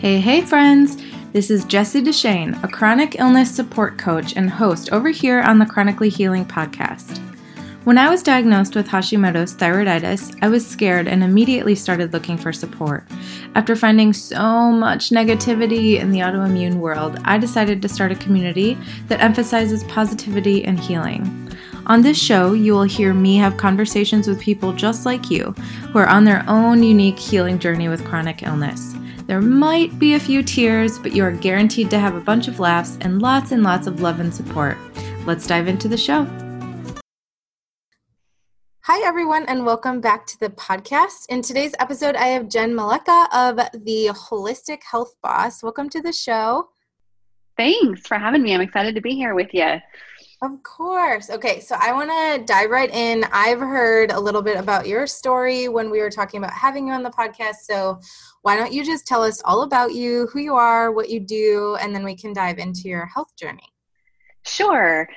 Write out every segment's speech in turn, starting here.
Hey friends, this is Jessie Deshane, a chronic illness support coach and host over here on the Chronically Healing Podcast. When I was diagnosed with Hashimoto's thyroiditis, I was scared and immediately started looking for support. After finding so much negativity in the autoimmune world, I decided to start a community that emphasizes positivity and healing. On this show, you will hear me have conversations with people just like you who are on their own unique healing journey with chronic illness. There might be a few tears, but you are guaranteed to have a bunch of laughs and lots of love and support. Let's dive into the show. Hi, everyone, and welcome back to the podcast. In today's episode, I have Jen Maleka of the Holistic Health Boss. Welcome to the show. Thanks for having me. I'm excited to be here with you. Of course. Okay, so I want to dive right in. I've heard a little bit about your story when we were talking about having you on the podcast, so why don't you just tell us all about you, who you are, what you do, and then we can dive into your health journey. Sure.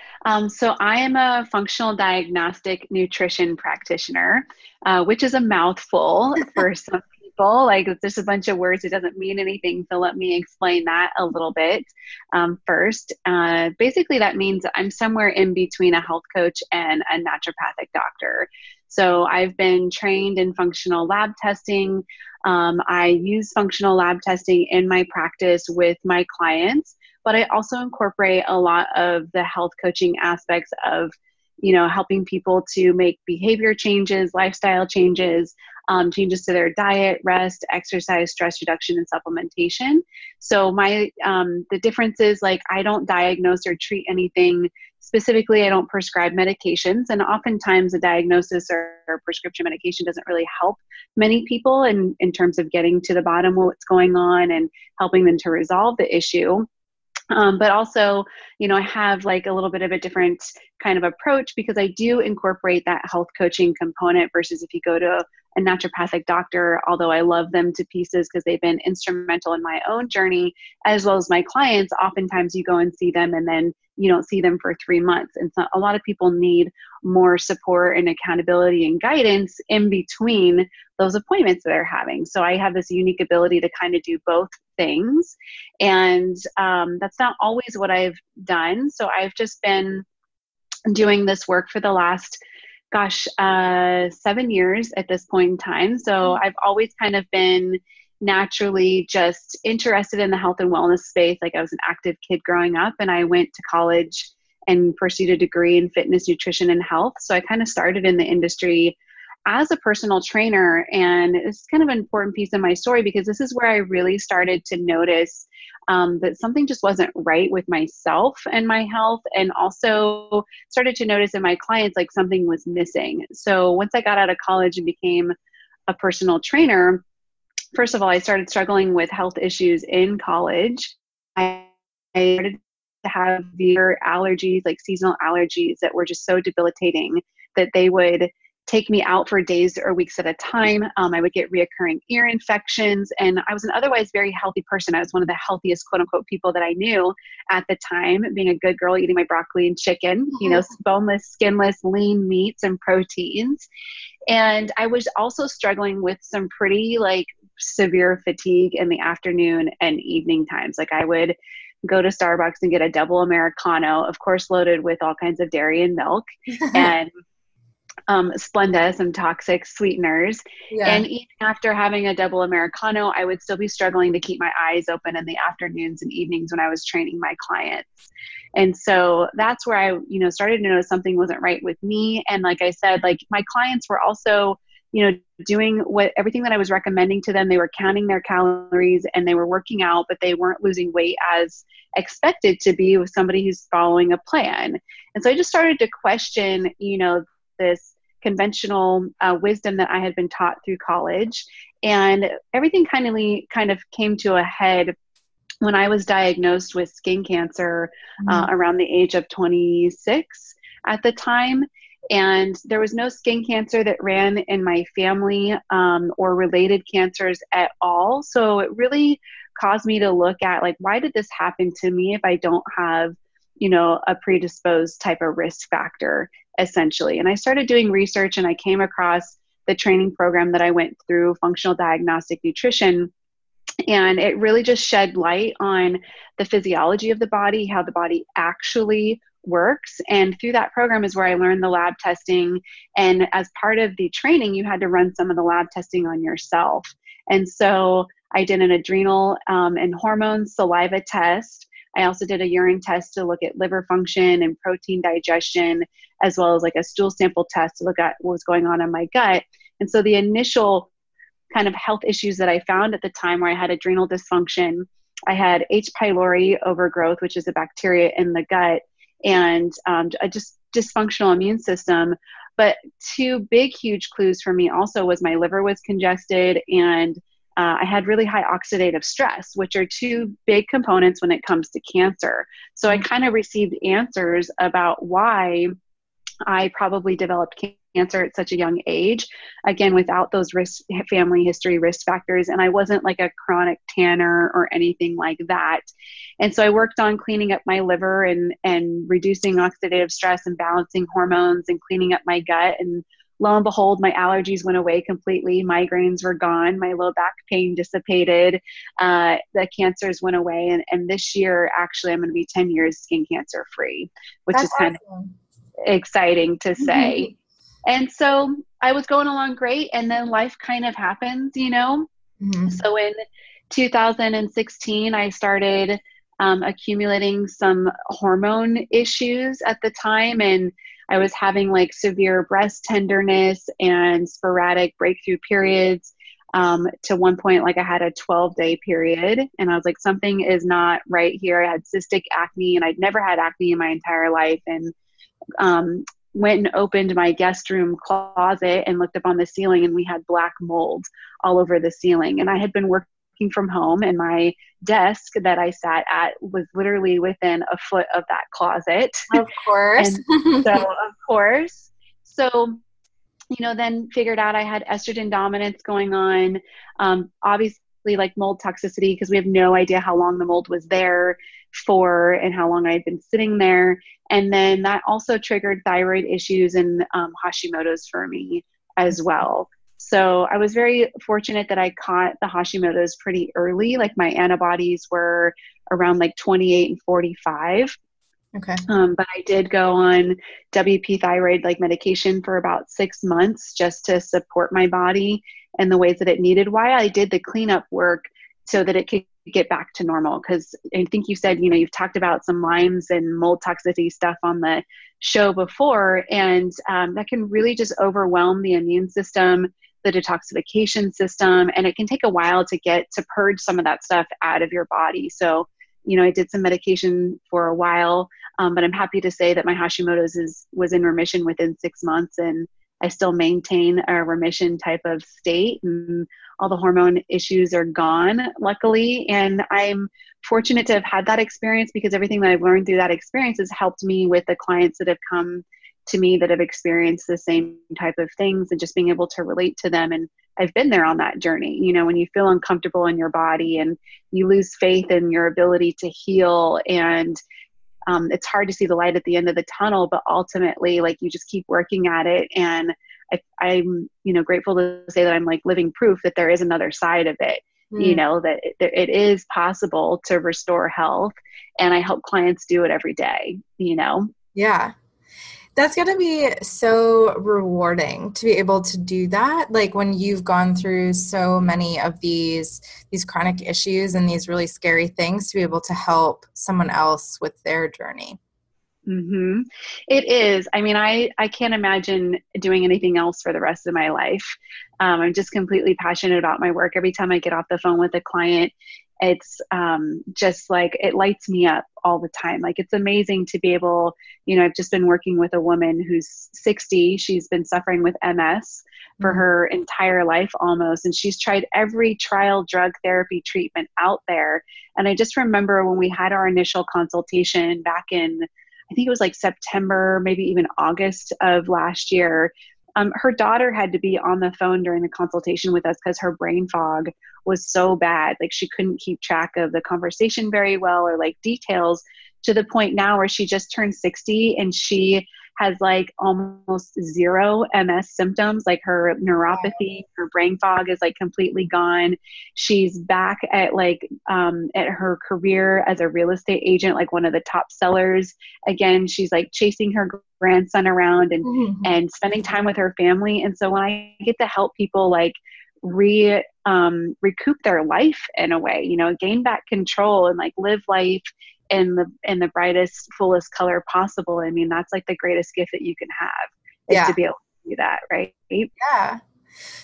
So I am a functional diagnostic nutrition practitioner, which is a mouthful for some people. Like, it's just a bunch of words. It doesn't mean anything. So let me explain that a little bit first. Basically, that means I'm somewhere in between a health coach and a naturopathic doctor. So I've been trained in functional lab testing. I use functional lab testing in my practice with my clients, but I also incorporate a lot of the health coaching aspects of, you know, helping people to make behavior changes, lifestyle changes, changes to their diet, rest, exercise, stress reduction, and supplementation. So my the difference is, like, I don't diagnose or treat anything specifically. I don't prescribe medications, and oftentimes a diagnosis or prescription medication doesn't really help many people in terms of getting to the bottom of what's going on and helping them to resolve the issue. But also, you know, I have like a little bit of a different kind of approach because I do incorporate that health coaching component versus if you go to a naturopathic doctor, although I love them to pieces because they've been instrumental in my own journey, as well as my clients. Oftentimes you go and see them and then you don't see them for 3 months. And so a lot of people need more support and accountability and guidance in between those appointments that they're having. So I have this unique ability to kind of do both things. And that's not always what I've done. So I've just been doing this work for the last 7 years at this point in time. So I've always kind of been naturally just interested in the health and wellness space. Like, I was an active kid growing up, and I went to college and pursued a degree in fitness, nutrition, and health. So I kind of started in the industry as a personal trainer. And it's kind of an important piece of my story because this is where I really started to notice that something just wasn't right with myself and my health, and also started to notice in my clients, like, something was missing. So once I got out of college and became a personal trainer, first of all, I started struggling with health issues in college. I started to have severe allergies, like seasonal allergies that were just so debilitating that they would take me out for days or weeks at a time. I would get reoccurring ear infections, and I was an otherwise very healthy person. I was one of the healthiest, quote unquote, people that I knew at the time, being a good girl, eating my broccoli and chicken, you know, boneless, skinless, lean meats and proteins. And I was also struggling with some pretty like severe fatigue in the afternoon and evening times. Like, I would go to Starbucks and get a double Americano, of course, loaded with all kinds of dairy and milk and Splenda, some toxic sweeteners. Yeah. And even after having a double Americano, I would still be struggling to keep my eyes open in the afternoons and evenings when I was training my clients. And so that's where I, you know, started to notice something wasn't right with me. And like I said, like, my clients were also, you know, doing everything that I was recommending to them. They were counting their calories and they were working out, but they weren't losing weight as expected to be with somebody who's following a plan. And so I just started to question, you know, this conventional wisdom that I had been taught through college. And everything kind of came to a head when I was diagnosed with skin cancer around the age of 26 at the time. And there was no skin cancer that ran in my family or related cancers at all. So it really caused me to look at, like, why did this happen to me if I don't have, you know, a predisposed type of risk factor, essentially. And I started doing research, and I came across the training program that I went through, Functional Diagnostic Nutrition, And it really just shed light on the physiology of the body, how the body actually works. And through that program is where I learned the lab testing. And as part of the training, you had to run some of the lab testing on yourself. And so I did an adrenal and hormone saliva test. I also did a urine test to look at liver function and protein digestion, as well as like a stool sample test to look at what was going on in my gut. And so the initial kind of health issues that I found at the time where I had adrenal dysfunction, I had H. pylori overgrowth, which is a bacteria in the gut, and a just dysfunctional immune system. But two big, huge clues for me also was my liver was congested, and I had really high oxidative stress, which are two big components when it comes to cancer. So I kind of received answers about why I probably developed cancer at such a young age, again, without those risk, family history risk factors. And I wasn't like a chronic tanner or anything like that. And so I worked on cleaning up my liver and reducing oxidative stress and balancing hormones and cleaning up my gut. And lo and behold, my allergies went away completely. Migraines were gone. My low back pain dissipated. The cancers went away. And this year, actually, I'm going to be 10 years skin cancer free, which That's is kind awesome. Of exciting to say. Mm-hmm. And so I was going along great, and then life kind of happens, you know? Mm-hmm. So in 2016, I started accumulating some hormone issues at the time, and I was having like severe breast tenderness and sporadic breakthrough periods. To one point, like I had a 12-day period, and I was like, something is not right here. I had cystic acne, and I'd never had acne in my entire life. And, went and opened my guest room closet and looked up on the ceiling, and we had black mold all over the ceiling. And I had been working from home, and my desk that I sat at was literally within a foot of that closet. Of course. So, you know, then figured out I had estrogen dominance going on. Obviously, like mold toxicity, because we have no idea how long the mold was there for and how long I'd been sitting there. And then that also triggered thyroid issues and Hashimoto's for me as well. So I was very fortunate that I caught the Hashimoto's pretty early. Like my antibodies were around like 28 and 45. Okay. But I did go on WP thyroid like medication for about 6 months just to support my body and the ways that it needed, why I did the cleanup work so that it could get back to normal. Because I think you said, you know, you've talked about some Lyme's and mold toxicity stuff on the show before, and that can really just overwhelm the immune system, the detoxification system, and it can take a while to get to purge some of that stuff out of your body. So, you know, I did some medication for a while, but I'm happy to say that my Hashimoto's was in remission within 6 months, and I still maintain a remission type of state, and all the hormone issues are gone, luckily. And I'm fortunate to have had that experience, because everything that I've learned through that experience has helped me with the clients that have come to me that have experienced the same type of things, and just being able to relate to them. And I've been there on that journey, you know, when you feel uncomfortable in your body and you lose faith in your ability to heal, and it's hard to see the light at the end of the tunnel, but ultimately, like, you just keep working at it. And I'm, you know, grateful to say that I'm like living proof that there is another side of it, you know, that it is possible to restore health. And I help clients do it every day, you know? Yeah. That's going to be so rewarding to be able to do that. Like when you've gone through so many of these chronic issues and these really scary things, to be able to help someone else with their journey. Mm-hmm. It is. I mean, I can't imagine doing anything else for the rest of my life. I'm just completely passionate about my work. Every time I get off the phone with a client, it's just like, it lights me up all the time. Like, it's amazing to be able, you know, I've just been working with a woman who's 60. She's been suffering with MS for her entire life almost. And she's tried every trial drug therapy treatment out there. And I just remember when we had our initial consultation back in, I think it was like September, maybe even August of last year, her daughter had to be on the phone during the consultation with us because her brain fog was so bad. Like, she couldn't keep track of the conversation very well, or like details, to the point now where she just turned 60 and she has like almost zero MS symptoms. Like her neuropathy, her brain fog is like completely gone. She's back at like, at her career as a real estate agent, like one of the top sellers. Again, she's like chasing her grandson around and, and spending time with her family. And so when I get to help people like recoup their life in a way, you know, gain back control and like live life in the brightest, fullest color possible. I mean, that's like the greatest gift that you can have is to be able to do that. Right. Yeah.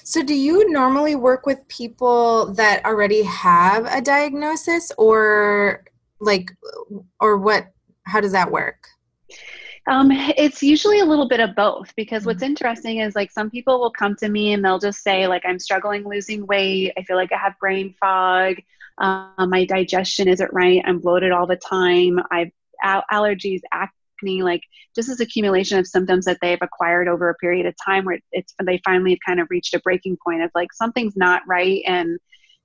So do you normally work with people that already have a diagnosis or what, how does that work? It's usually a little bit of both, because what's interesting is like some people will come to me and they'll just say like, I'm struggling losing weight. I feel like I have brain fog. My digestion isn't right. I'm bloated all the time. I've allergies, acne, like just this accumulation of symptoms that they've acquired over a period of time where they finally have kind of reached a breaking point of like, something's not right. And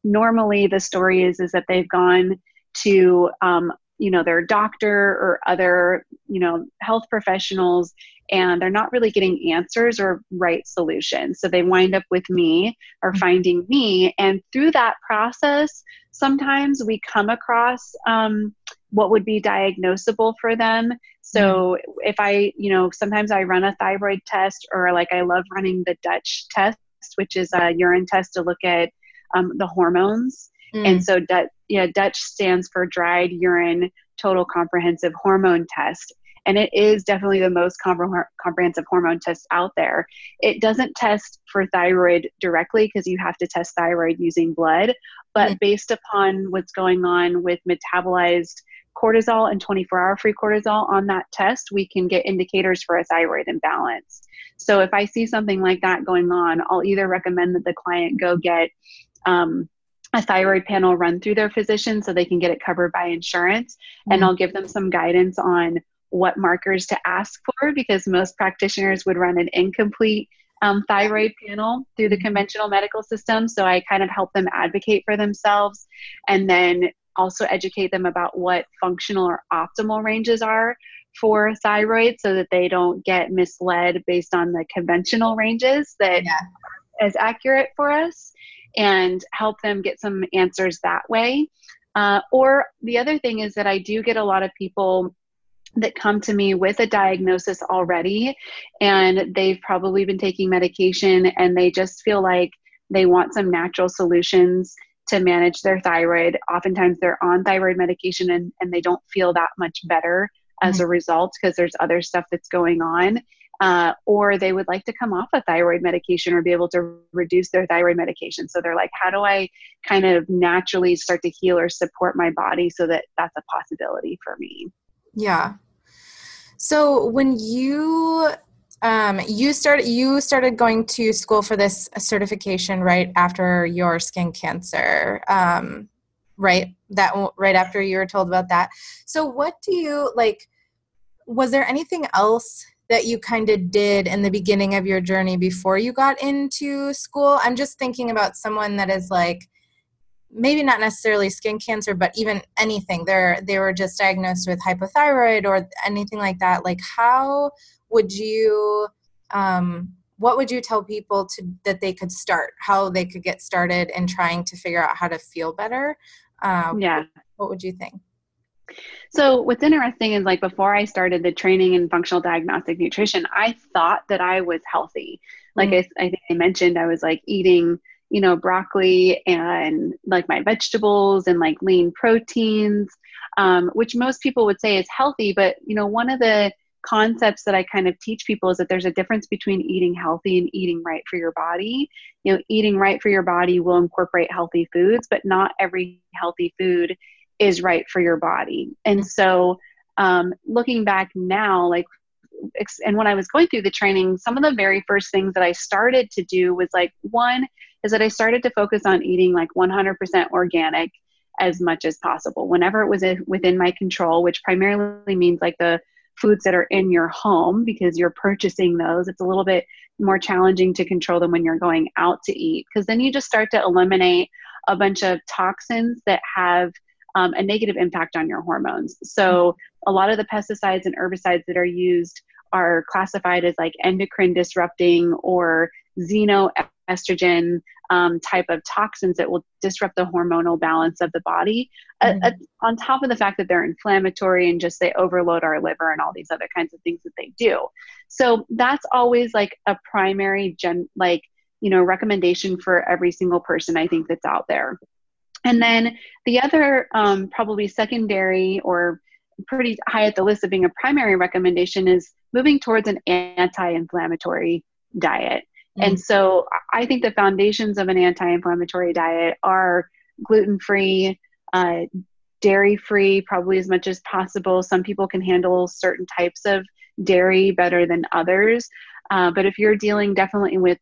normally the story is that they've gone to, you know, their doctor or other, you know, health professionals, and they're not really getting answers or right solutions. So they wind up with me or finding me. And through that process, sometimes we come across what would be diagnosable for them. So if I, you know, sometimes I run a thyroid test, or like I love running the Dutch test, which is a urine test to look at the hormones. And so Dutch stands for Dried Urine Total Comprehensive Hormone Test. And it is definitely the most comprehensive hormone test out there. It doesn't test for thyroid directly because you have to test thyroid using blood, but based upon what's going on with metabolized cortisol and 24-hour free cortisol on that test, we can get indicators for a thyroid imbalance. So if I see something like that going on, I'll either recommend that the client go get a thyroid panel run through their physician so they can get it covered by insurance. And I'll give them some guidance on what markers to ask for, because most practitioners would run an incomplete thyroid panel through the conventional medical system. So I kind of help them advocate for themselves and then also educate them about what functional or optimal ranges are for thyroid so that they don't get misled based on the conventional ranges that are as accurate for us, and help them get some answers that way. Or the other thing is that I do get a lot of people that come to me with a diagnosis already, and they've probably been taking medication and they just feel like they want some natural solutions to manage their thyroid. Oftentimes they're on thyroid medication and they don't feel that much better as a result because there's other stuff that's going on. Or they would like to come off a thyroid medication or be able to reduce their thyroid medication. So they're like, how do I kind of naturally start to heal or support my body so that that's a possibility for me? Yeah. So when you started going to school for this certification right after your skin cancer, right? Right after you were told about that. So what do you like, was there anything else that you kind of did in the beginning of your journey before you got into school? I'm just thinking about someone that is like, maybe not necessarily skin cancer, but even anything. They were just diagnosed with hypothyroid or anything like that. Like, how would you, what would you tell people that they could start, how they could get started in trying to figure out how to feel better? What would you think? So what's interesting is like before I started the training in functional diagnostic nutrition, I thought that I was healthy. Like I think I mentioned, I was like eating, you know, broccoli and like my vegetables and like lean proteins, which most people would say is healthy. But, you know, one of the concepts that I kind of teach people is that there's a difference between eating healthy and eating right for your body. You know, eating right for your body will incorporate healthy foods, but not every healthy food is right for your body. And so looking back now, like, and when I was going through the training, some of the very first things that I started to do was like, one is that I started to focus on eating like 100% organic as much as possible whenever it was within my control, which primarily means like the foods that are in your home, because you're purchasing those. It's a little bit more challenging to control them when you're going out to eat, because then you just start to eliminate a bunch of toxins that have a negative impact on your hormones. So a lot of the pesticides and herbicides that are used are classified as like endocrine disrupting or xenoestrogen type of toxins that will disrupt the hormonal balance of the body, on top of the fact that they're inflammatory and just they overload our liver and all these other kinds of things that they do. So that's always like a primary recommendation for every single person, I think, that's out there. And then the other probably secondary or pretty high at the list of being a primary recommendation is moving towards an anti-inflammatory diet. Mm-hmm. And so I think the foundations of an anti-inflammatory diet are gluten-free, dairy-free, probably as much as possible. Some people can handle certain types of dairy better than others. But if you're dealing definitely with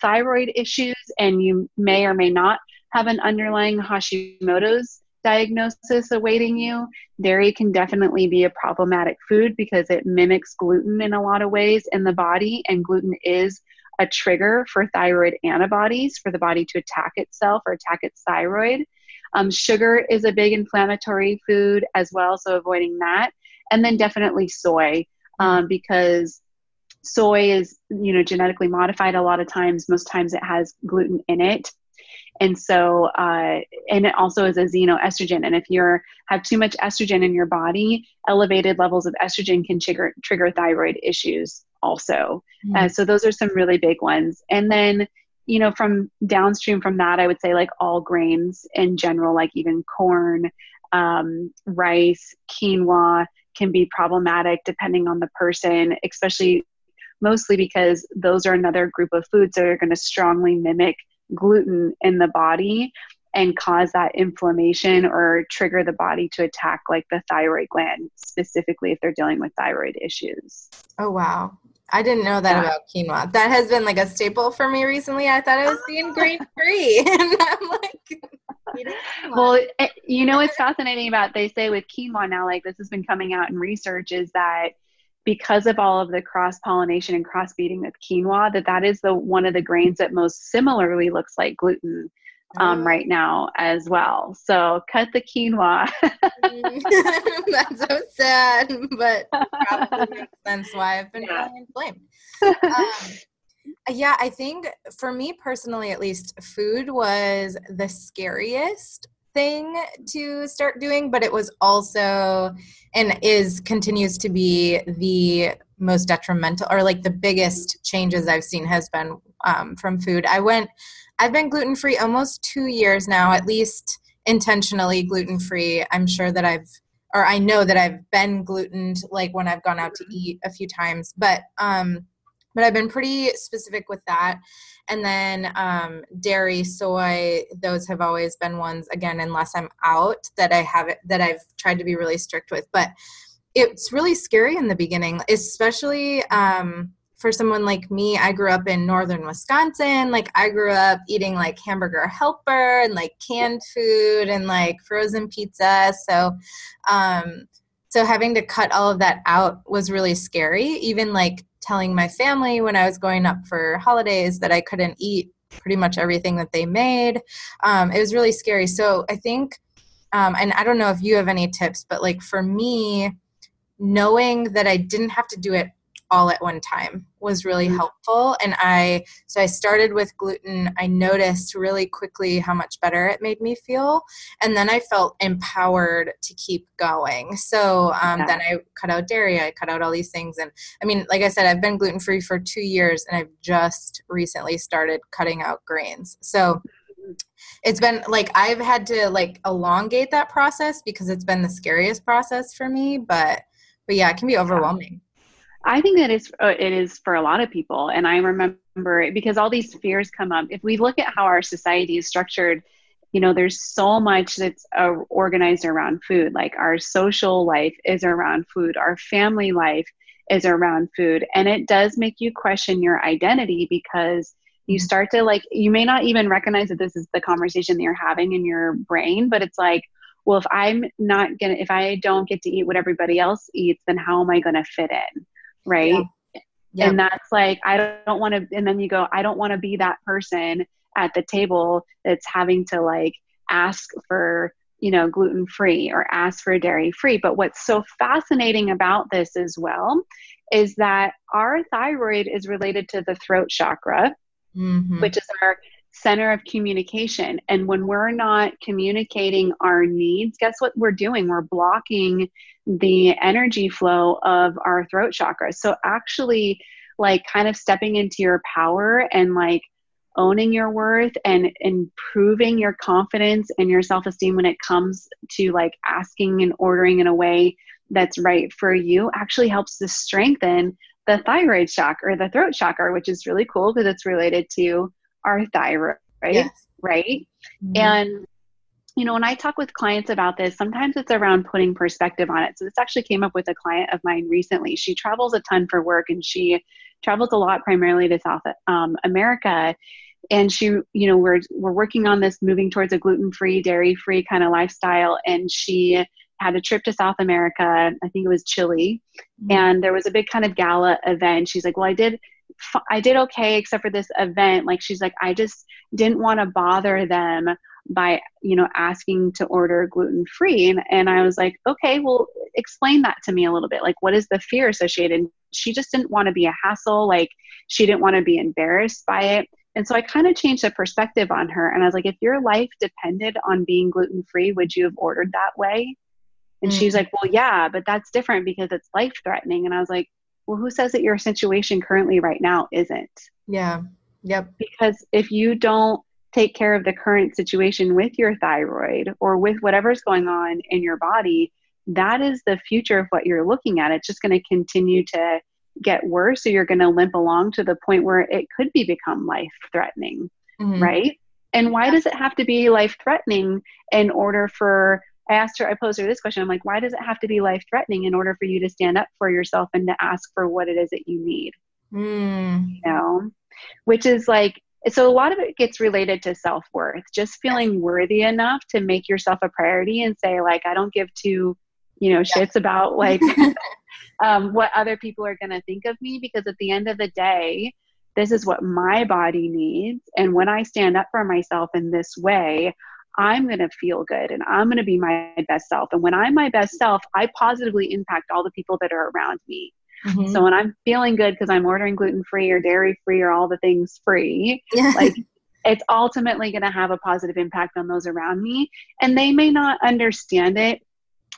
thyroid issues and you may or may not have an underlying Hashimoto's diagnosis awaiting you, dairy can definitely be a problematic food because it mimics gluten in a lot of ways in the body, and gluten is a trigger for thyroid antibodies for the body to attack itself or attack its thyroid. Sugar is a big inflammatory food as well, so avoiding that. And then definitely soy, because soy is, genetically modified a lot of times. Most times it has gluten in it. And so, and it also is a xenoestrogen. And if you have too much estrogen in your body, elevated levels of estrogen can trigger thyroid issues also. Mm-hmm. So those are some really big ones. And then, from downstream from that, I would say like all grains in general, like even corn, rice, quinoa can be problematic depending on the person, especially mostly because those are another group of foods that are going to strongly mimic gluten in the body and cause that inflammation or trigger the body to attack like the thyroid gland, specifically if they're dealing with thyroid issues. Oh, wow. I didn't know that about quinoa. That has been like a staple for me recently. I thought it was being grain-free. And I'm like, well, what's fascinating about, they say with quinoa now, like this has been coming out in research, is that because of all of the cross-pollination and cross-breeding of quinoa, that is one of the grains that most similarly looks like gluten right now as well. So cut the quinoa. That's so sad, but probably makes sense why I've been really inflamed. I think for me personally, at least, food was the scariest thing to start doing, but it was also and continues to be the most detrimental, or like the biggest changes I've seen has been from food. I've been gluten-free almost 2 years now, at least intentionally gluten-free. I'm sure that I know that I've been glutened, like when I've gone out to eat a few times, but I've been pretty specific with that. And then dairy, soy, those have always been ones, again, unless I'm out, that I've tried to be really strict with. But it's really scary in the beginning, especially for someone like me. I grew up in northern Wisconsin. Like I grew up eating like Hamburger Helper and like canned food and like frozen pizza. So having to cut all of that out was really scary. Even like telling my family when I was going up for holidays that I couldn't eat pretty much everything that they made. It was really scary. So I think, and I don't know if you have any tips, but like for me, knowing that I didn't have to do it all at one time was really helpful. And so I started with gluten. I noticed really quickly how much better it made me feel. And then I felt empowered to keep going. So then I cut out dairy. I cut out all these things. And I mean, like I said, I've been gluten-free for 2 years and I've just recently started cutting out grains. So it's been like, I've had to like elongate that process because it's been the scariest process for me, but yeah, it can be overwhelming. I think that it is for a lot of people. And I remember, because all these fears come up, if we look at how our society is structured, there's so much that's organized around food. Like our social life is around food. Our family life is around food. And it does make you question your identity, because you start to you may not even recognize that this is the conversation that you're having in your brain, but it's like, well, if I don't get to eat what everybody else eats, then how am I going to fit in? Right. Yeah. Yeah. And that's like, I don't want to, and then you go, I don't want to be that person at the table that's having to ask for you know, gluten-free or ask for dairy-free. But what's so fascinating about this as well is that our thyroid is related to the throat chakra, which is our center of communication. And when we're not communicating our needs, guess what we're doing? We're blocking the energy flow of our throat chakra. So actually, like, kind of stepping into your power and like owning your worth and improving your confidence and your self-esteem when it comes to like asking and ordering in a way that's right for you actually helps to strengthen the thyroid chakra or the throat chakra, which is really cool because it's related to our thyroid, right? And, you know, when I talk with clients about this, sometimes it's around putting perspective on it. So this actually came up with a client of mine recently. She travels a ton for work, and she travels a lot primarily to South America. And she, you know, we're working on this, moving towards a gluten-free, dairy-free kind of lifestyle. And she had a trip to South America, I think it was Chile. And there was a big kind of gala event. She's like, well, I did okay, except for this event. Like, she's like, I just didn't want to bother them by, you know, asking to order gluten-free. And I was like, okay, well, explain that to me a little bit. Like, what is the fear associated? And she just didn't want to be a hassle. Like, she didn't want to be embarrassed by it. And so I kind of changed the perspective on her. And I was like, if your life depended on being gluten-free, would you have ordered that way? And she's like, well, yeah, but that's different because it's life-threatening. And I was like, well, who says that your situation currently right now isn't? Yeah. Yep. Because if you don't take care of the current situation with your thyroid or with whatever's going on in your body, that is the future of what you're looking at. It's just going to continue to get worse. So you're going to limp along to the point where it could become life-threatening, right? And why does it have to be life-threatening in order for I posed her this question. I'm like, why does it have to be life-threatening in order for you to stand up for yourself and to ask for what it is that you need? You know, which is like, so a lot of it gets related to self-worth, just feeling worthy enough to make yourself a priority and say, like, I don't give two, you know, shits about like what other people are going to think of me, because at the end of the day, this is what my body needs. And when I stand up for myself in this way, I'm going to feel good and I'm going to be my best self. And when I'm my best self, I positively impact all the people that are around me. So when I'm feeling good because I'm ordering gluten-free or dairy-free or all the things free, like, it's ultimately going to have a positive impact on those around me. And they may not understand it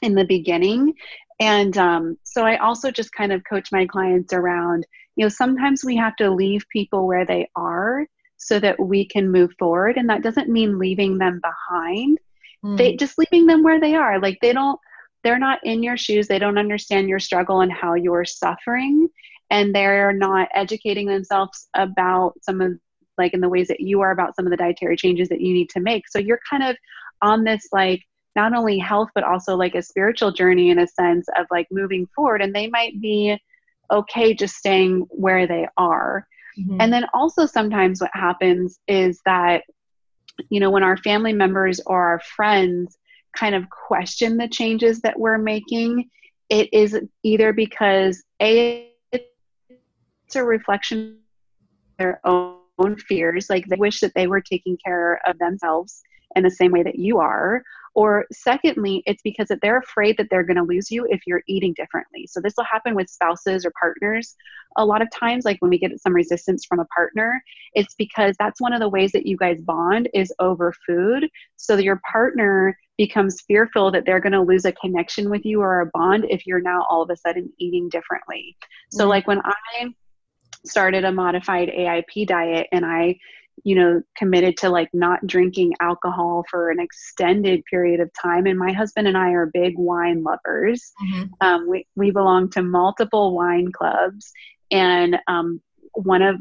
in the beginning. And so I also just kind of coach my clients around, you know, sometimes we have to leave people where they are so that we can move forward. And that doesn't mean leaving them behind. They just leaving them where they are. Like, they're not in your shoes. They don't understand your struggle and how you're suffering. And they're not educating themselves about some of, like, in the ways that you are, about some of the dietary changes that you need to make. So you're kind of on this, like, not only health, but also like a spiritual journey in a sense of like moving forward. And they might be okay just staying where they are. And then also sometimes what happens is that, you know, when our family members or our friends kind of question the changes that we're making, it is either because it's a reflection of their own fears, like they wish that they were taking care of themselves in the same way that you are. Or secondly, it's because that they're afraid that they're going to lose you if you're eating differently. So this will happen with spouses or partners. A lot of times, like when we get some resistance from a partner, it's because that's one of the ways that you guys bond is over food. So your partner becomes fearful that they're going to lose a connection with you or a bond if you're now all of a sudden eating differently. So like when I started a modified AIP diet and I, you know, committed to like not drinking alcohol for an extended period of time. And my husband and I are big wine lovers. We belong to multiple wine clubs. And one of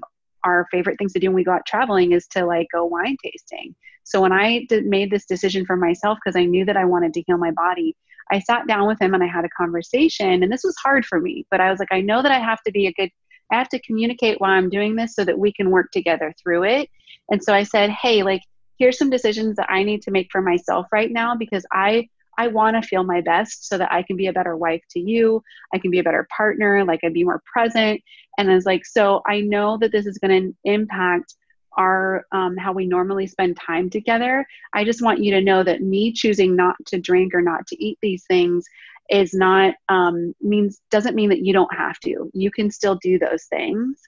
our favorite things to do when we go out traveling is to like go wine tasting. So when I made this decision for myself, because I knew that I wanted to heal my body, I sat down with him and I had a conversation. And this was hard for me, but I was like, I know that I have to be a good, I have to communicate why I'm doing this so that we can work together through it. And so I said, hey, like, here's some decisions that I need to make for myself right now, because I want to feel my best so that I can be a better wife to you. I can be a better partner. Like, I'd be more present. And I was like, so I know that this is going to impact our how we normally spend time together. I just want you to know that me choosing not to drink or not to eat these things is not doesn't mean that you don't have to. You can still do those things,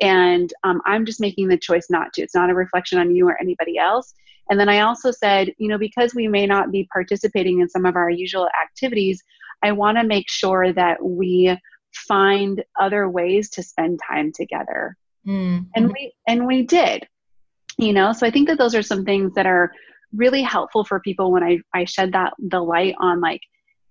and I'm just making the choice not to. It's not a reflection on you or anybody else. And then I also said, you know, because we may not be participating in some of our usual activities, I want to make sure that we find other ways to spend time together. Mm-hmm. And we did, you know, so I think that those are some things that are really helpful for people when I shed the light on, like,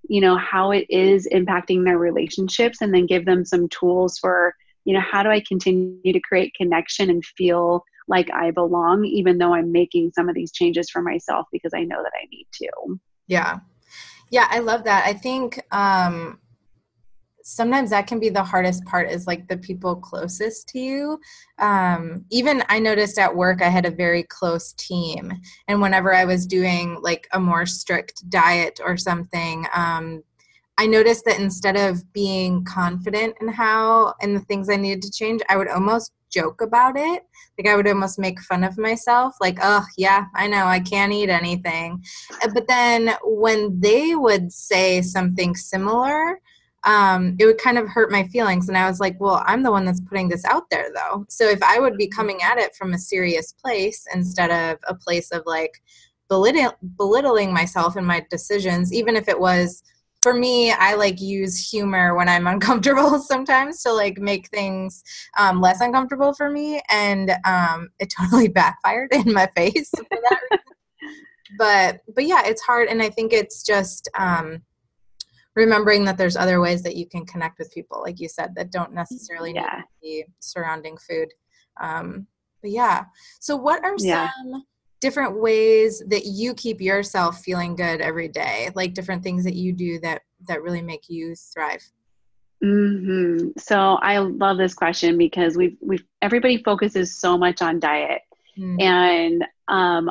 you know, how it is impacting their relationships, and then give them some tools for, you know, how do I continue to create connection and feel like I belong, even though I'm making some of these changes for myself because I know that I need to. Yeah. Yeah. I love that. I think, sometimes that can be the hardest part, is like the people closest to you. Even I noticed at work, I had a very close team. And whenever I was doing like a more strict diet or something, I noticed that instead of being confident in in the things I needed to change, I would almost joke about it. Like I would almost make fun of myself. Like, oh yeah, I know I can't eat anything. But then when they would say something similar, it would kind of hurt my feelings. And I was like, well, I'm the one that's putting this out there though. So if I would be coming at it from a serious place instead of a place of like belittling myself and my decisions, even if it was, for me, I like use humor when I'm uncomfortable sometimes to like make things less uncomfortable for me. And it totally backfired in my face for that reason. But yeah, it's hard. And I think it's just remembering that there's other ways that you can connect with people, like you said, that don't necessarily need to be surrounding food. But yeah. So what are some different ways that you keep yourself feeling good every day, like different things that you do that really make you thrive? Mm-hmm. So I love this question because we've everybody focuses so much on diet. Mm-hmm. And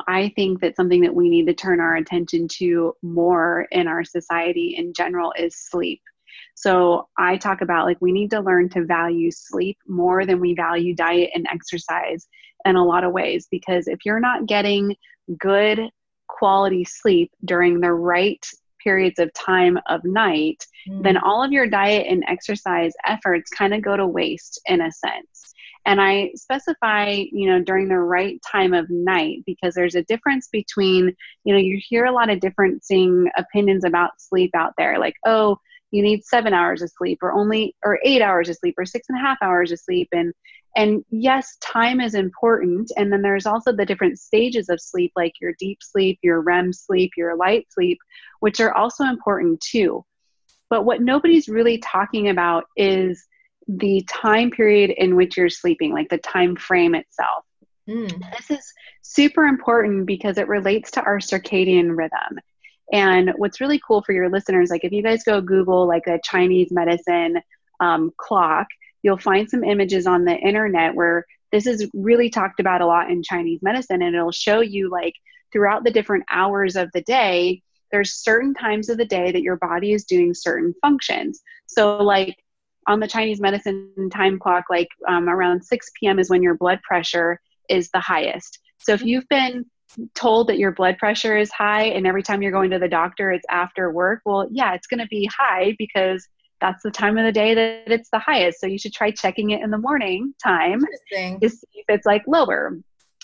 I think that something that we need to turn our attention to more in our society in general is sleep. So I talk about, like, we need to learn to value sleep more than we value diet and exercise in a lot of ways, because if you're not getting good quality sleep during the right periods of time of night, then all of your diet and exercise efforts kind of go to waste in a sense. And I specify, you know, during the right time of night, because there's a difference between, you know, you hear a lot of differenting opinions about sleep out there, like, oh, you need 7 hours of sleep or 8 hours of sleep or 6.5 hours of sleep. And yes, time is important. And then there's also the different stages of sleep, like your deep sleep, your REM sleep, your light sleep, which are also important too. But what nobody's really talking about is the time period in which you're sleeping, like the time frame itself. This is super important because it relates to our circadian rhythm. And what's really cool for your listeners, like if you guys go Google like a Chinese medicine clock, you'll find some images on the internet where this is really talked about a lot in Chinese medicine. And it'll show you, like, throughout the different hours of the day, there's certain times of the day that your body is doing certain functions. So like on the Chinese medicine time clock, like around 6 p.m. is when your blood pressure is the highest. So if you've been told that your blood pressure is high and every time you're going to the doctor, it's after work, well, yeah, it's going to be high because that's the time of the day that it's the highest. So you should try checking it in the morning time to see if it's like lower.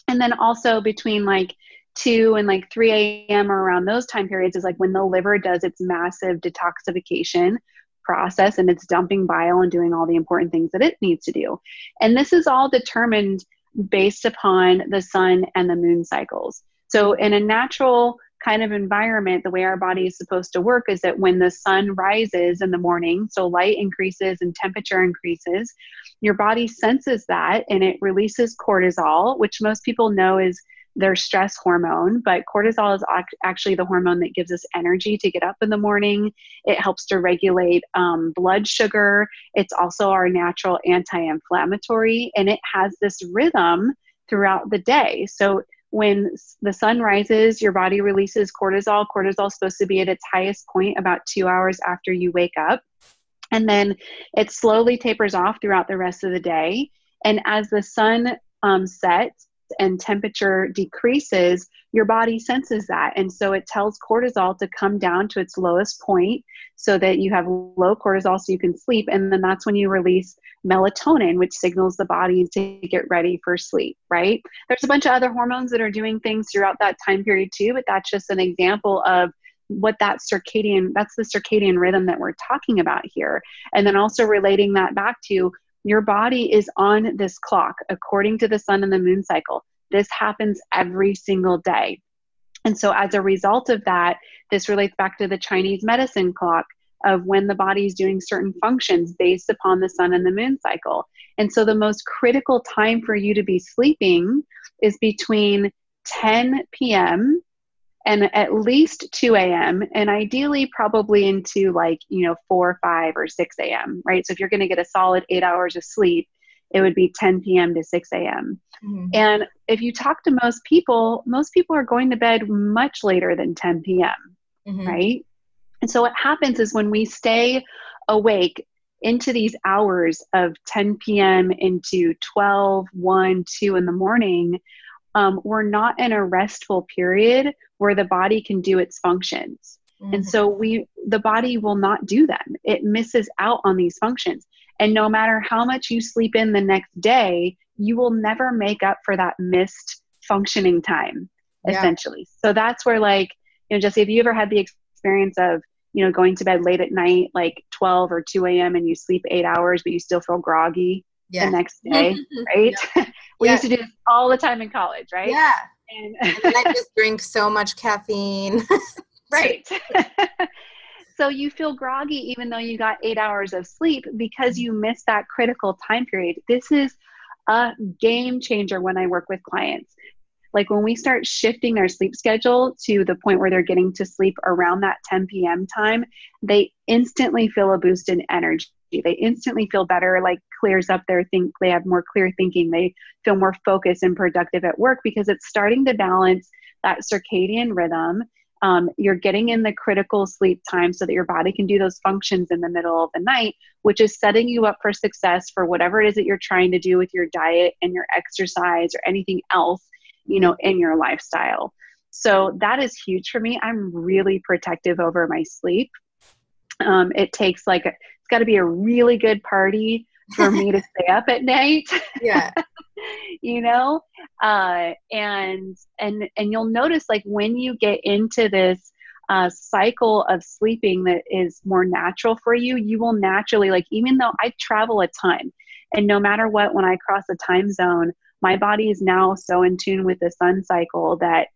And then also between like 2 and like 3 a.m. or around those time periods is like when the liver does its massive detoxification process and it's dumping bile and doing all the important things that it needs to do. And this is all determined based upon the sun and the moon cycles. So in a natural kind of environment, the way our body is supposed to work is that when the sun rises in the morning, so light increases and temperature increases, your body senses that and it releases cortisol, which most people know is their stress hormone. But cortisol is actually the hormone that gives us energy to get up in the morning. It helps to regulate blood sugar. It's also our natural anti-inflammatory, and it has this rhythm throughout the day. So when the sun rises, your body releases cortisol. Cortisol is supposed to be at its highest point about 2 hours after you wake up. And then it slowly tapers off throughout the rest of the day. And as the sun sets, and temperature decreases, your body senses that. And so it tells cortisol to come down to its lowest point so that you have low cortisol so you can sleep. And then that's when you release melatonin, which signals the body to get ready for sleep, right? There's a bunch of other hormones that are doing things throughout that time period too, but that's just an example of what that circadian, that's the circadian rhythm that we're talking about here. And then also relating that back to your body is on this clock according to the sun and the moon cycle. This happens every single day. And so as a result of that, this relates back to the Chinese medicine clock of when the body is doing certain functions based upon the sun and the moon cycle. And so the most critical time for you to be sleeping is between 10 p.m. and at least 2 a.m. and ideally probably into 4, 5 or 6 a.m., right? So if you're going to get a solid 8 hours of sleep, it would be 10 p.m. to 6 a.m. Mm-hmm. And if you talk to most people are going to bed much later than 10 p.m., mm-hmm. right? And so what happens is when we stay awake into these hours of 10 p.m. into 12, 1, 2 in the morning, we're not in a restful period where the body can do its functions. Mm-hmm. And so the body will not do them. It misses out on these functions. And no matter how much you sleep in the next day, you will never make up for that missed functioning time, essentially. So that's where Jessie, have you ever had the experience of, going to bed late at night, 12 or 2 a.m. and you sleep 8 hours, but you still feel groggy the next day, right? Yeah. We used to do this all the time in college, right? Yeah. And then I just drink so much caffeine. Right. So you feel groggy even though you got 8 hours of sleep because you missed that critical time period. This is a game changer when I work with clients. When we start shifting their sleep schedule to the point where they're getting to sleep around that 10 p.m. time, they instantly feel a boost in energy. They instantly feel better, clears up their think. They have more clear thinking. They feel more focused and productive at work because it's starting to balance that circadian rhythm. You're getting in the critical sleep time so that your body can do those functions in the middle of the night, which is setting you up for success for whatever it is that you're trying to do with your diet and your exercise or anything else, in your lifestyle. So that is huge for me. I'm really protective over my sleep. It takes it's got to be a really good party for me to stay up at night. Yeah. And you'll notice when you get into this cycle of sleeping that is more natural for you, you will naturally even though I travel a ton and no matter what, when I cross a time zone, my body is now so in tune with the sun cycle that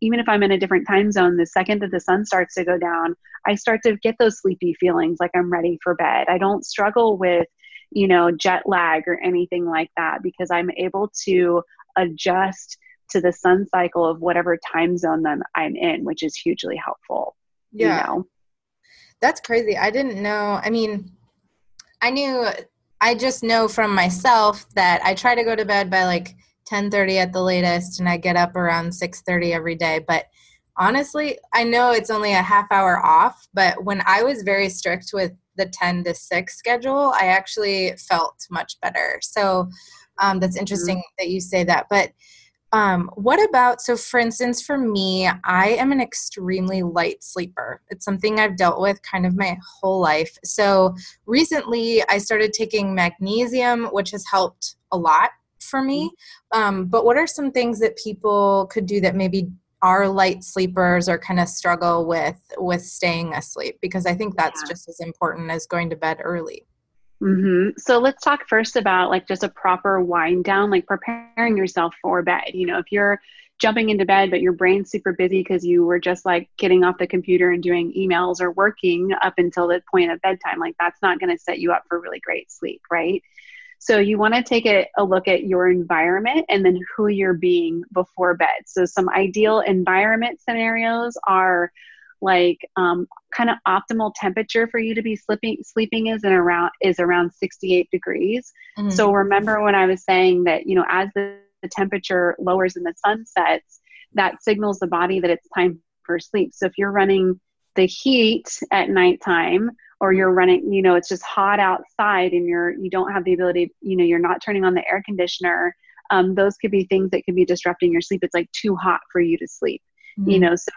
even if I'm in a different time zone, the second that the sun starts to go down, I start to get those sleepy feelings I'm ready for bed. I don't struggle with, jet lag or anything like that because I'm able to adjust to the sun cycle of whatever time zone that I'm in, which is hugely helpful. Yeah. That's crazy. I didn't know. I just know from myself that I try to go to bed by 10:30 at the latest, and I get up around 6:30 every day. But honestly, I know it's only a half hour off, but when I was very strict with the 10 to 6 schedule, I actually felt much better. So that's interesting that you say that. But what about, so for instance, for me, I am an extremely light sleeper. It's something I've dealt with kind of my whole life. So recently I started taking magnesium, which has helped a lot for me. But what are some things that people could do that maybe are light sleepers or kind of struggle with staying asleep? Because I think that's just as important as going to bed early. Mm-hmm. So let's talk first about just a proper wind down, preparing yourself for bed. If you're jumping into bed, but your brain's super busy because you were just getting off the computer and doing emails or working up until the point of bedtime, that's not going to set you up for really great sleep, right? So you want to take a look at your environment and then who you're being before bed. So some ideal environment scenarios are kind of optimal temperature for you to be sleeping is around 68 degrees. Mm-hmm. So remember when I was saying that, as the temperature lowers and the sun sets, that signals the body that it's time for sleep. So if you're running the heat at nighttime, or you're running, it's just hot outside and you don't have the ability, you're not turning on the air conditioner, those could be things that could be disrupting your sleep. It's like too hot for you to sleep, mm-hmm. you know, so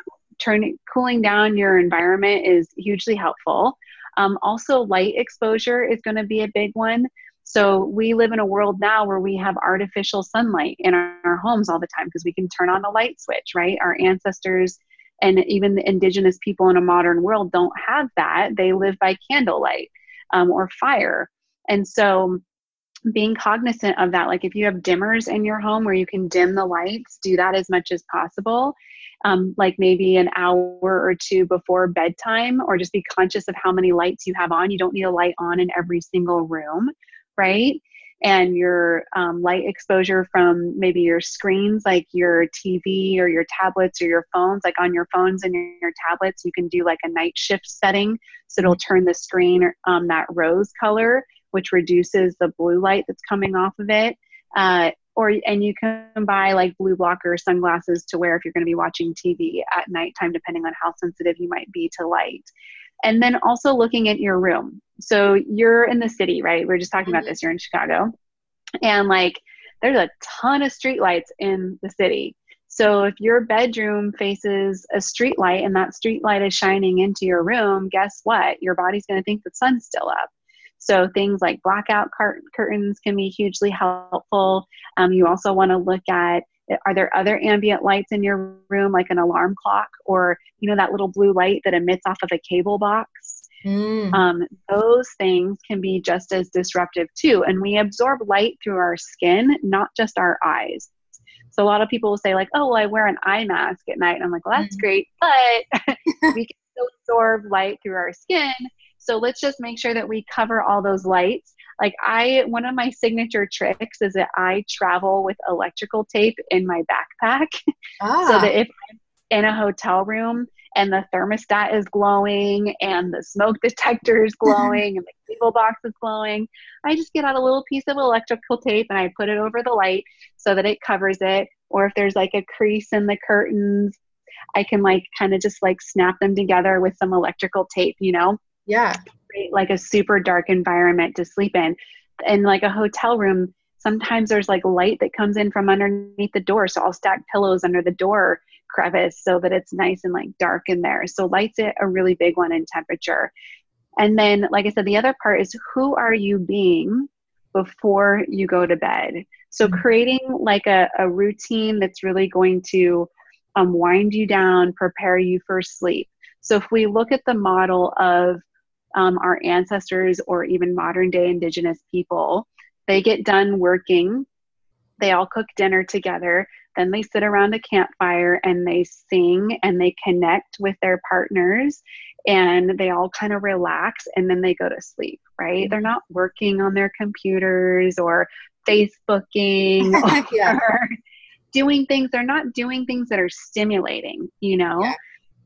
cooling down your environment is hugely helpful. Also, light exposure is going to be a big one. So we live in a world now where we have artificial sunlight in our homes all the time because we can turn on the light switch, right? Our ancestors and even the indigenous people in a modern world don't have that. They live by candlelight or fire. And so being cognizant of that, like if you have dimmers in your home where you can dim the lights, do that as much as possible. Like maybe an hour or two before bedtime, or just be conscious of how many lights you have on. You don't need a light on in every single room, right? And your light exposure from maybe your screens, like your TV or your tablets or your phones, like on your phones and your tablets, you can do like a night shift setting. So it'll turn the screen that rose color, which reduces the blue light that's coming off of it. And you can buy like blue blocker sunglasses to wear if you're going to be watching TV at nighttime, depending on how sensitive you might be to light. And then also looking at your room. So you're in the city, right? We're just talking about this. You're in Chicago. And like, there's a ton of street lights in the city. So if your bedroom faces a street light and that street light is shining into your room, guess what? Your body's going to think the sun's still up. So things like blackout curtains can be hugely helpful. You also want to look at, are there other ambient lights in your room, like an alarm clock or, you know, that little blue light that emits off of a cable box? Mm. Those things can be just as disruptive too. And we absorb light through our skin, not just our eyes. So a lot of people will say like, oh, well, I wear an eye mask at night. And I'm like, well, that's great, but we can still absorb light through our skin. So let's just make sure that we cover all those lights. Like one of my signature tricks is that I travel with electrical tape in my backpack so that if I'm in a hotel room and the thermostat is glowing and the smoke detector is glowing and the cable box is glowing, I just get out a little piece of electrical tape and I put it over the light so that it covers it. Or if there's like a crease in the curtains, I can like kind of just like snap them together with some electrical tape, you know? Yeah. Like a super dark environment to sleep in. And like a hotel room, sometimes there's like light that comes in from underneath the door. So I'll stack pillows under the door crevice so that it's nice and like dark in there. So light's a really big one in temperature. And then, like I said, the other part is who are you being before you go to bed? So creating like a routine that's really going to wind you down, prepare you for sleep. So if we look at the model of our ancestors or even modern day indigenous people, they get done working, they all cook dinner together, then they sit around a campfire and they sing and they connect with their partners and they all kind of relax and then they go to sleep, right? Mm-hmm. They're not working on their computers or Facebooking or doing things. They're not doing things that are stimulating, you know? Yeah.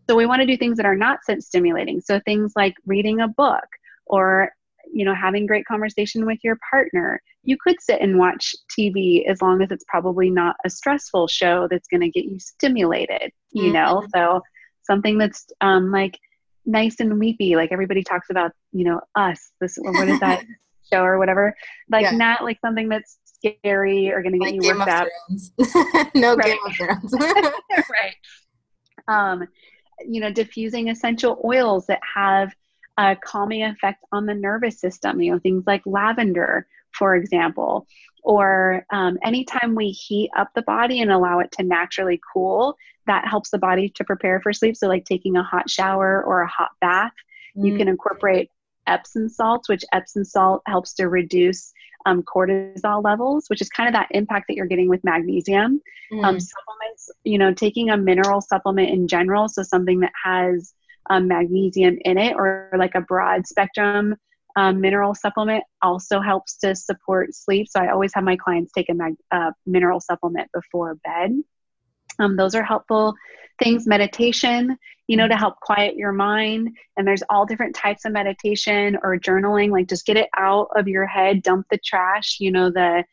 So we want to do things that are not stimulating. So things like reading a book or, you know, having great conversation with your partner. You could sit and watch TV as long as it's probably not a stressful show that's going to get you stimulated, you mm-hmm. know? So something that's like nice and weepy, like everybody talks about, you know, Us, this, what is that show or whatever? Like not like something that's scary or going to get like you worked up. No Game of Thrones. Right. You know, diffusing essential oils that have a calming effect on the nervous system, you know, things like lavender, for example, or anytime we heat up the body and allow it to naturally cool, that helps the body to prepare for sleep. So like taking a hot shower or a hot bath, you can incorporate Epsom salts, which Epsom salt helps to reduce cortisol levels, which is kind of that impact that you're getting with magnesium. Supplements, you know, taking a mineral supplement in general, so something that has magnesium in it or like a broad spectrum mineral supplement also helps to support sleep. So I always have my clients take a mineral supplement before bed. Those are helpful things. Meditation, you know, to help quiet your mind. And there's all different types of meditation or journaling, like just get it out of your head, dump the trash, you know, the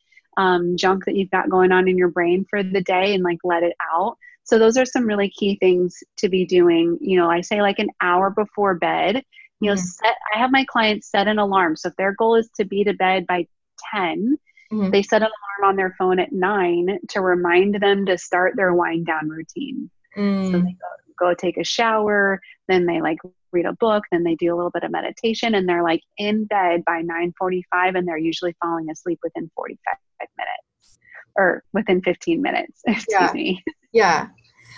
junk that you've got going on in your brain for the day and like let it out. So those are some really key things to be doing. You know, I say like an hour before bed, you know, I have my clients set an alarm. So if their goal is to be to bed by 10, Mm-hmm. They set an alarm on their phone at 9 to remind them to start their wind down routine. Mm. So they go take a shower, then they like read a book, then they do a little bit of meditation, and they're like in bed by 9:45, and they're usually falling asleep within 45 minutes or within 15 minutes. Excuse me. Yeah.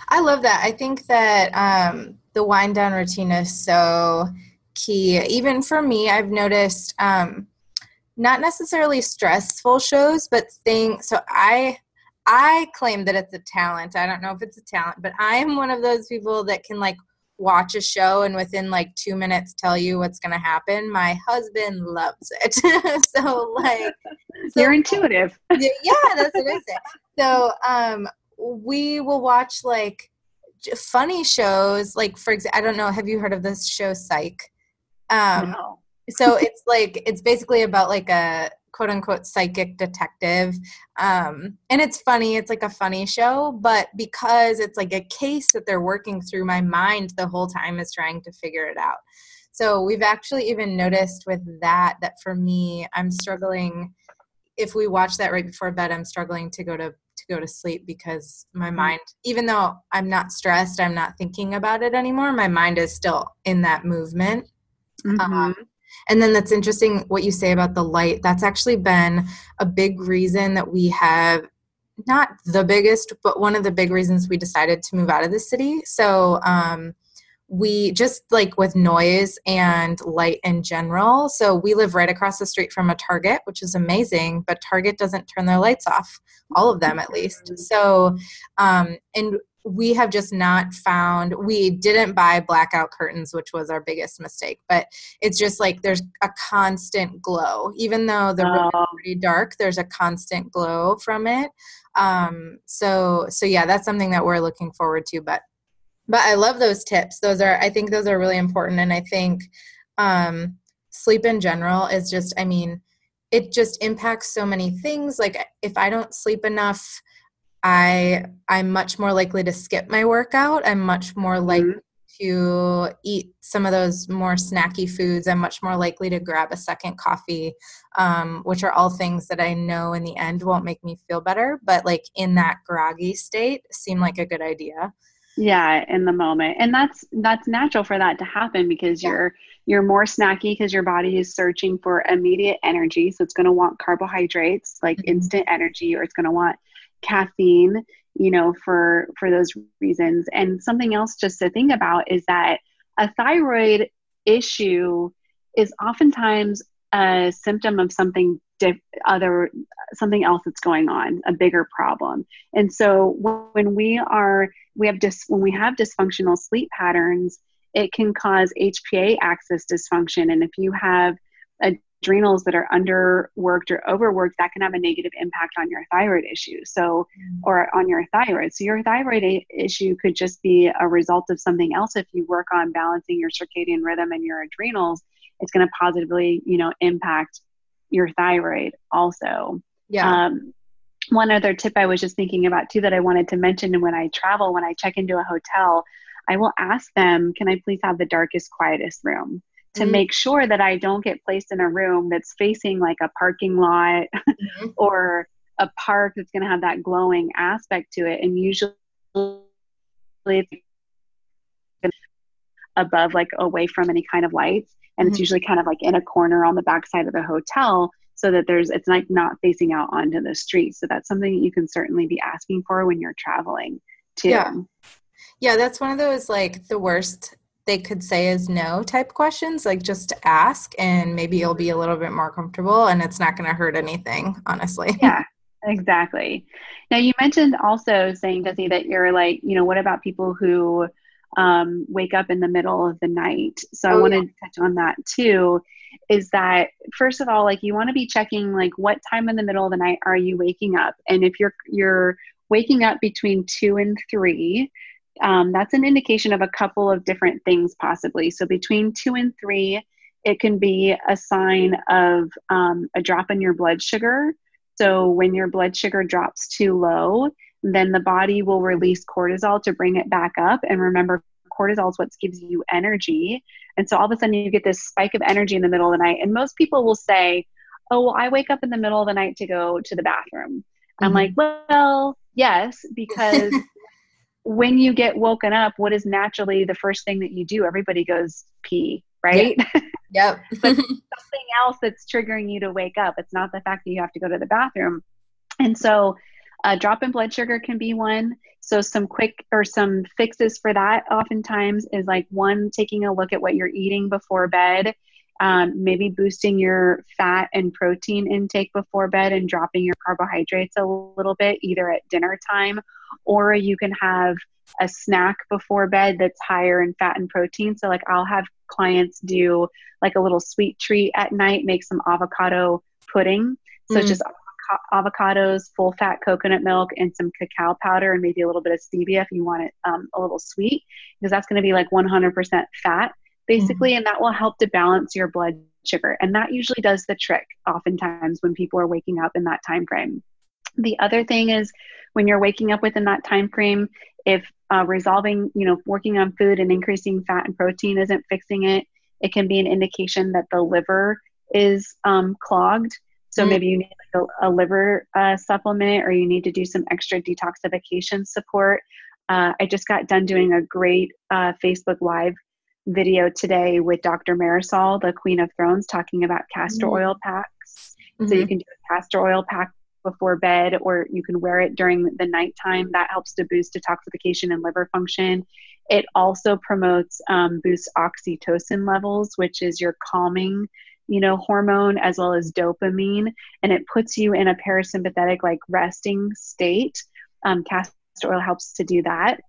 I love that. I think that the wind down routine is so key. Even for me, I've noticed not necessarily stressful shows, but things. So I claim that it's a talent. I don't know if it's a talent, but I am one of those people that can like watch a show and within like 2 minutes tell you what's going to happen. My husband loves it. So you're intuitive. Yeah, that's what it is. So we will watch like funny shows. Like for example, I don't know. Have you heard of this show Psych? No. So it's like, it's basically about like a quote unquote psychic detective. And it's funny. It's like a funny show, but because it's like a case that they're working through, my mind the whole time is trying to figure it out. So we've actually even noticed with that for me, I'm struggling. If we watch that right before bed, I'm struggling to go to sleep because my mind, even though I'm not stressed, I'm not thinking about it anymore. My mind is still in that movement. Mm-hmm. And then that's interesting what you say about the light. That's actually been a big reason that we have, not the biggest, but one of the big reasons we decided to move out of the city. So we just like with noise and light in general. So we live right across the street from a Target, which is amazing, but Target doesn't turn their lights off, all of them at least. So, and we have just not found, we didn't buy blackout curtains, which was our biggest mistake, but it's just like, there's a constant glow, even though the room is pretty dark, there's a constant glow from it. So yeah, that's something that we're looking forward to, but I love those tips. I think those are really important. And I think, sleep in general is just, I mean, it just impacts so many things. Like if I don't sleep enough, I'm much more likely to skip my workout. I'm much more likely to eat some of those more snacky foods. I'm much more likely to grab a second coffee, which are all things that I know in the end won't make me feel better, but like in that groggy state seem like a good idea. Yeah, in the moment. And that's natural for that to happen because you're more snacky because your body is searching for immediate energy. So it's going to want carbohydrates, like instant energy, or it's going to want caffeine, you know, for those reasons. And something else just to think about is that a thyroid issue is oftentimes a symptom of something else that's going on, a bigger problem. And so when we have dysfunctional sleep patterns, it can cause HPA axis dysfunction. And if you have adrenals that are underworked or overworked, that can have a negative impact on your thyroid issue. So, or on your thyroid. So your thyroid issue could just be a result of something else. If you work on balancing your circadian rhythm and your adrenals, it's going to positively, you know, impact your thyroid also. Yeah. One other tip I was just thinking about too, that I wanted to mention when I travel, when I check into a hotel, I will ask them, can I please have the darkest, quietest room to make sure that I don't get placed in a room that's facing like a parking lot or a park that's going to have that glowing aspect to it. And usually it's above, like away from any kind of lights. And it's usually kind of like in a corner on the backside of the hotel so that it's like not facing out onto the street. So that's something that you can certainly be asking for when you're traveling too. Yeah. That's one of those, like the worst they could say is no type questions, like just to ask and maybe you'll be a little bit more comfortable and it's not going to hurt anything, honestly. Yeah, exactly. Now you mentioned also saying, Jessie, that you're like, you know, what about people who wake up in the middle of the night? So I wanted to touch on that too, is that first of all, like you want to be checking like what time in the middle of the night are you waking up? And if you're waking up between 2 and 3, that's an indication of a couple of different things possibly. So between 2 and 3, it can be a sign of a drop in your blood sugar. So when your blood sugar drops too low, then the body will release cortisol to bring it back up. And remember, cortisol is what gives you energy. And so all of a sudden you get this spike of energy in the middle of the night. And most people will say, oh, well, I wake up in the middle of the night to go to the bathroom. Mm-hmm. I'm like, well, yes, because when you get woken up, what is naturally the first thing that you do? Everybody goes pee, right? Yep. But something else that's triggering you to wake up. It's not the fact that you have to go to the bathroom. And so a drop in blood sugar can be one. So some quick or some fixes for that oftentimes is like one, taking a look at what you're eating before bed, maybe boosting your fat and protein intake before bed and dropping your carbohydrates a little bit, either at dinner time, or you can have a snack before bed that's higher in fat and protein. So like I'll have clients do like a little sweet treat at night, make some avocado pudding. So just avocados, full fat coconut milk, and some cacao powder, and maybe a little bit of stevia if you want it a little sweet, because that's going to be like 100% fat basically. And that will help to balance your blood sugar. And that usually does the trick oftentimes when people are waking up in that time frame. The other thing is when you're waking up within that time frame, if resolving, you know, working on food and increasing fat and protein isn't fixing it, it can be an indication that the liver is clogged. So maybe you need like a liver supplement, or you need to do some extra detoxification support. I just got done doing a great Facebook Live video today with Dr. Marisol, the Queen of Thrones, talking about castor oil packs. So you can do a castor oil pack before bed, or you can wear it during the nighttime. That helps to boost detoxification and liver function. It also promotes, boosts oxytocin levels, which is your calming, you know, hormone, as well as dopamine. And it puts you in a parasympathetic, like resting state. Castor oil helps to do that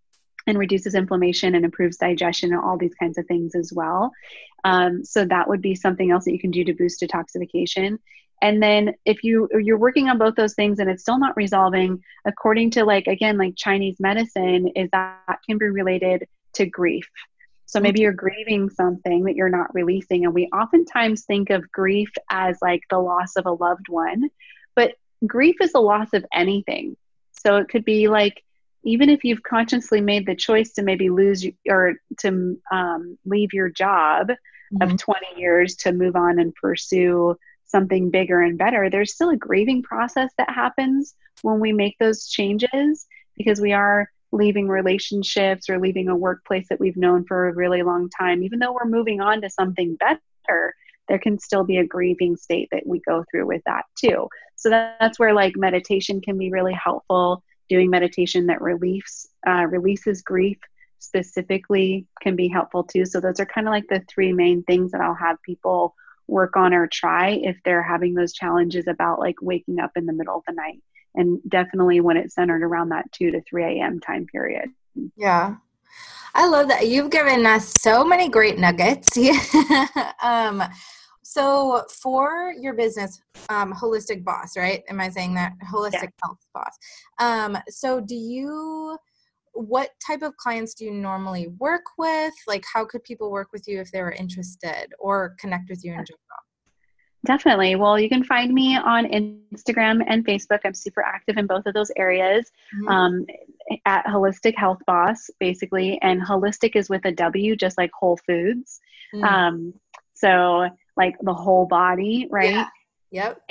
and reduces inflammation and improves digestion and all these kinds of things as well. So that would be something else that you can do to boost detoxification. And then if you're working on both those things and it's still not resolving, according to like, again, like Chinese medicine, is that can be related to grief. So maybe you're grieving something that you're not releasing. And we oftentimes think of grief as like the loss of a loved one, but grief is the loss of anything. So it could be like, even if you've consciously made the choice to maybe lose or to leave your job of 20 years to move on and pursue something bigger and better, there's still a grieving process that happens when we make those changes, because we are leaving relationships or leaving a workplace that we've known for a really long time. Even though we're moving on to something better, there can still be a grieving state that we go through with that too. So that's where like meditation can be really helpful. Doing meditation that releases grief specifically can be helpful too. So those are kind of like the three main things that I'll have people work on or try if they're having those challenges about like waking up in the middle of the night. And definitely when it's centered around that 2 to 3 a.m. time period. Yeah. I love that. You've given us so many great nuggets. So for your business, Holistic Boss, right? Am I saying that? Holistic Health Boss. So what type of clients do you normally work with? Like how could people work with you if they were interested or connect with you in general? Definitely. Well, you can find me on Instagram and Facebook. I'm super active in both of those areas, at Holistic Health Boss, basically. And holistic is with a W, just like Whole Foods. So like the whole body, right? Yeah. Yep.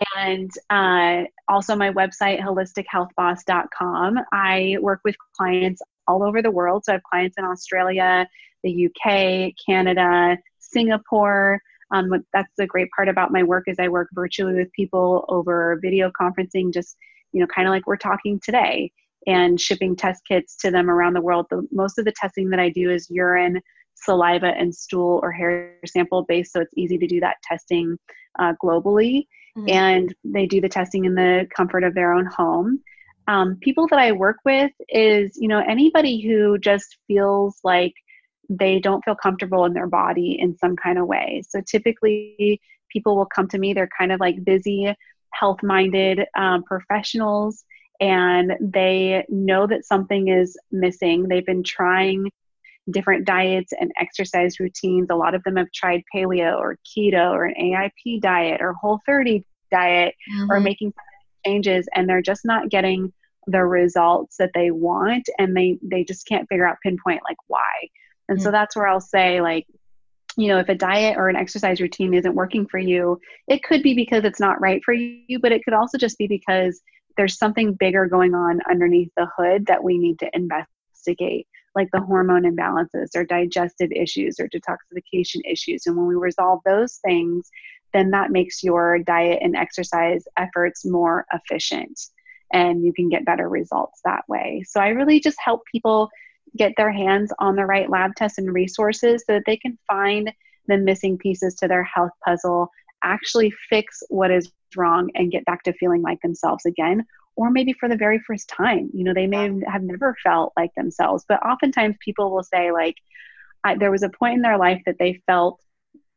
And also my website, holistichealthboss.com. I work with clients all over the world. So I have clients in Australia, the UK, Canada, Singapore. That's the great part about my work is I work virtually with people over video conferencing, just, you know, kind of like we're talking today, and shipping test kits to them around the world. Most of the testing that I do is urine, saliva, and stool or hair sample based. So it's easy to do that testing globally. And they do the testing in the comfort of their own home. People that I work with is, you know, anybody who just feels like they don't feel comfortable in their body in some kind of way. So typically people will come to me, they're kind of like busy, health-minded professionals, and they know that something is missing. They've been trying different diets and exercise routines. A lot of them have tried paleo or keto or an AIP diet or Whole30 diet or making changes, and they're just not getting the results that they want, and they just can't figure out pinpoint like why. And so that's where I'll say, like, you know, if a diet or an exercise routine isn't working for you, it could be because it's not right for you, but it could also just be because there's something bigger going on underneath the hood that we need to investigate, like the hormone imbalances or digestive issues or detoxification issues. And when we resolve those things, then that makes your diet and exercise efforts more efficient and you can get better results that way. So I really just help people get their hands on the right lab tests and resources so that they can find the missing pieces to their health puzzle, actually fix what is wrong and get back to feeling like themselves again, or maybe for the very first time. You know, they may have never felt like themselves, but oftentimes people will say like, there was a point in their life that they felt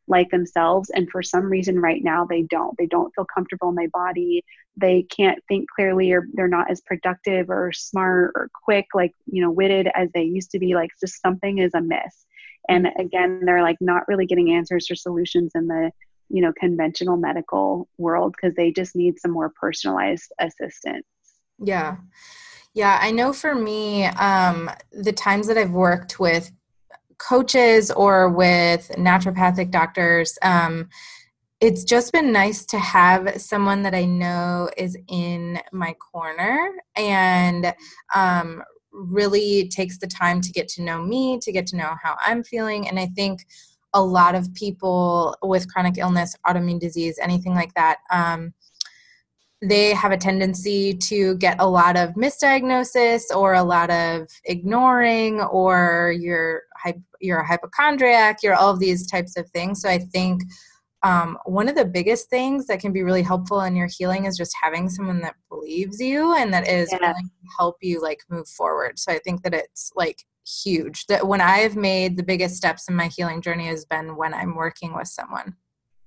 like themselves, and for some reason right now they don't feel comfortable in their body, they can't think clearly, or they're not as productive or smart or quick, like, you know, witted as they used to be. Like, just something is amiss. And again, they're like not really getting answers or solutions in the, you know, conventional medical world, because they just need some more personalized assistance. Yeah, I know for me, the times that I've worked with coaches or with naturopathic doctors, it's just been nice to have someone that I know is in my corner and really takes the time to get to know me, to get to know how I'm feeling. And I think a lot of people with chronic illness, autoimmune disease, anything like that, they have a tendency to get a lot of misdiagnosis or a lot of ignoring, or you're a hypochondriac, you're all of these types of things. So I think one of the biggest things that can be really helpful in your healing is just having someone that believes you and that is willing to help you like move forward. So I think that it's like huge that when I've made the biggest steps in my healing journey has been when I'm working with someone.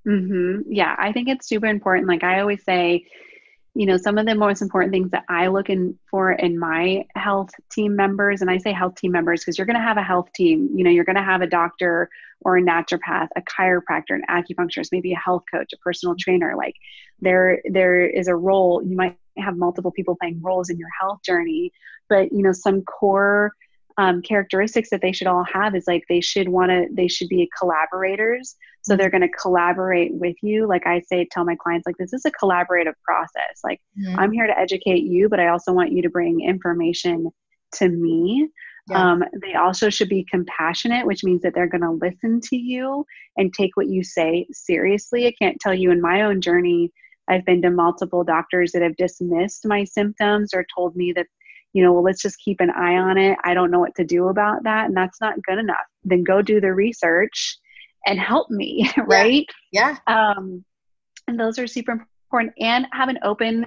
Mm-hmm. Yeah, I think it's super important. Like I always say, you know, some of the most important things that I look in for in my health team members, and I say health team members because you're going to have a health team, you know, you're going to have a doctor or a naturopath, a chiropractor, an acupuncturist, maybe a health coach, a personal trainer. Like there is a role. You might have multiple people playing roles in your health journey, but you know, some core characteristics that they should all have is like, they should be collaborators. So they're going to collaborate with you. Like I say, tell my clients, like, this is a collaborative process. Like I'm here to educate you, but I also want you to bring information to me. Yeah. They also should be compassionate, which means that they're going to listen to you and take what you say seriously. I can't tell you in my own journey, I've been to multiple doctors that have dismissed my symptoms or told me that, you know, well, let's just keep an eye on it. I don't know what to do about that. And that's not good enough. Then go do the research and help me. Right. Yeah. And those are super important, and have an openness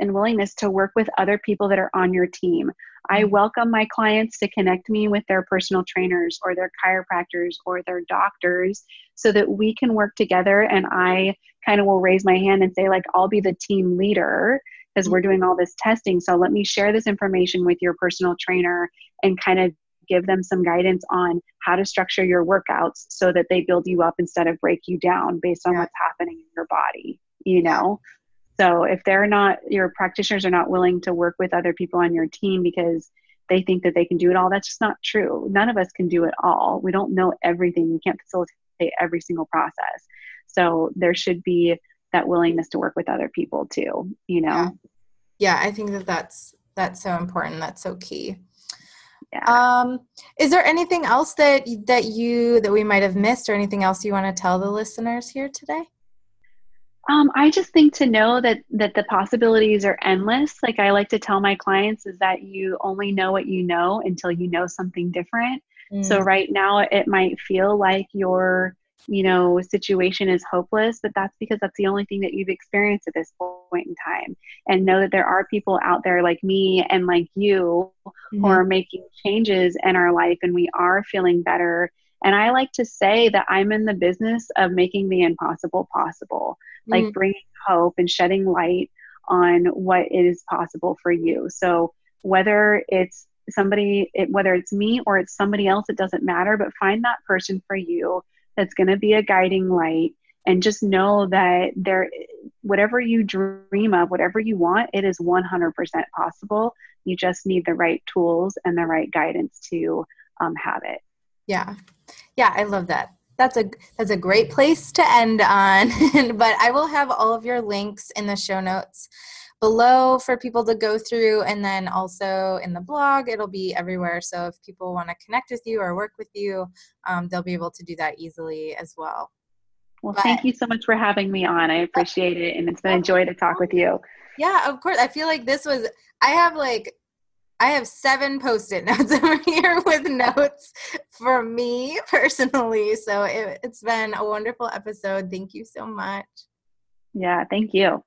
and willingness to work with other people that are on your team. I welcome my clients to connect me with their personal trainers or their chiropractors or their doctors so that we can work together. And I kind of will raise my hand and say like, I'll be the team leader, because we're doing all this testing. So let me share this information with your personal trainer and kind of give them some guidance on how to structure your workouts so that they build you up instead of break you down based on what's happening in your body, you know? So if your practitioners are not willing to work with other people on your team because they think that they can do it all, that's just not true. None of us can do it all. We don't know everything. We can't facilitate every single process. So there should be that willingness to work with other people too, you know? Yeah. I think that that's so important. That's so key. Yeah. Is there anything else that we might've missed, or anything else you want to tell the listeners here today? I just think to know that the possibilities are endless. Like I like to tell my clients is that you only know what you know until you know something different. So right now it might feel like you're, you know, situation is hopeless, but that's because that's the only thing that you've experienced at this point in time. And know that there are people out there like me and like you who are making changes in our life, and we are feeling better. And I like to say that I'm in the business of making the impossible possible, like bringing hope and shedding light on what is possible for you. So whether it's me or it's somebody else, it doesn't matter, but find that person for you that's going to be a guiding light, and just know that whatever you dream of, whatever you want, it is 100% possible. You just need the right tools and the right guidance to have it. Yeah. Yeah. I love that. That's a great place to end on. But I will have all of your links in the show notes below for people to go through, and then also in the blog, it'll be everywhere. So if people want to connect with you or work with you, they'll be able to do that easily as well. Well, thank you so much for having me on. I appreciate it. And it's been a joy to talk with you. Yeah, of course. I feel like this was, I have 7 Post-it notes over here with notes for me personally. So it's been a wonderful episode. Thank you so much. Yeah, thank you.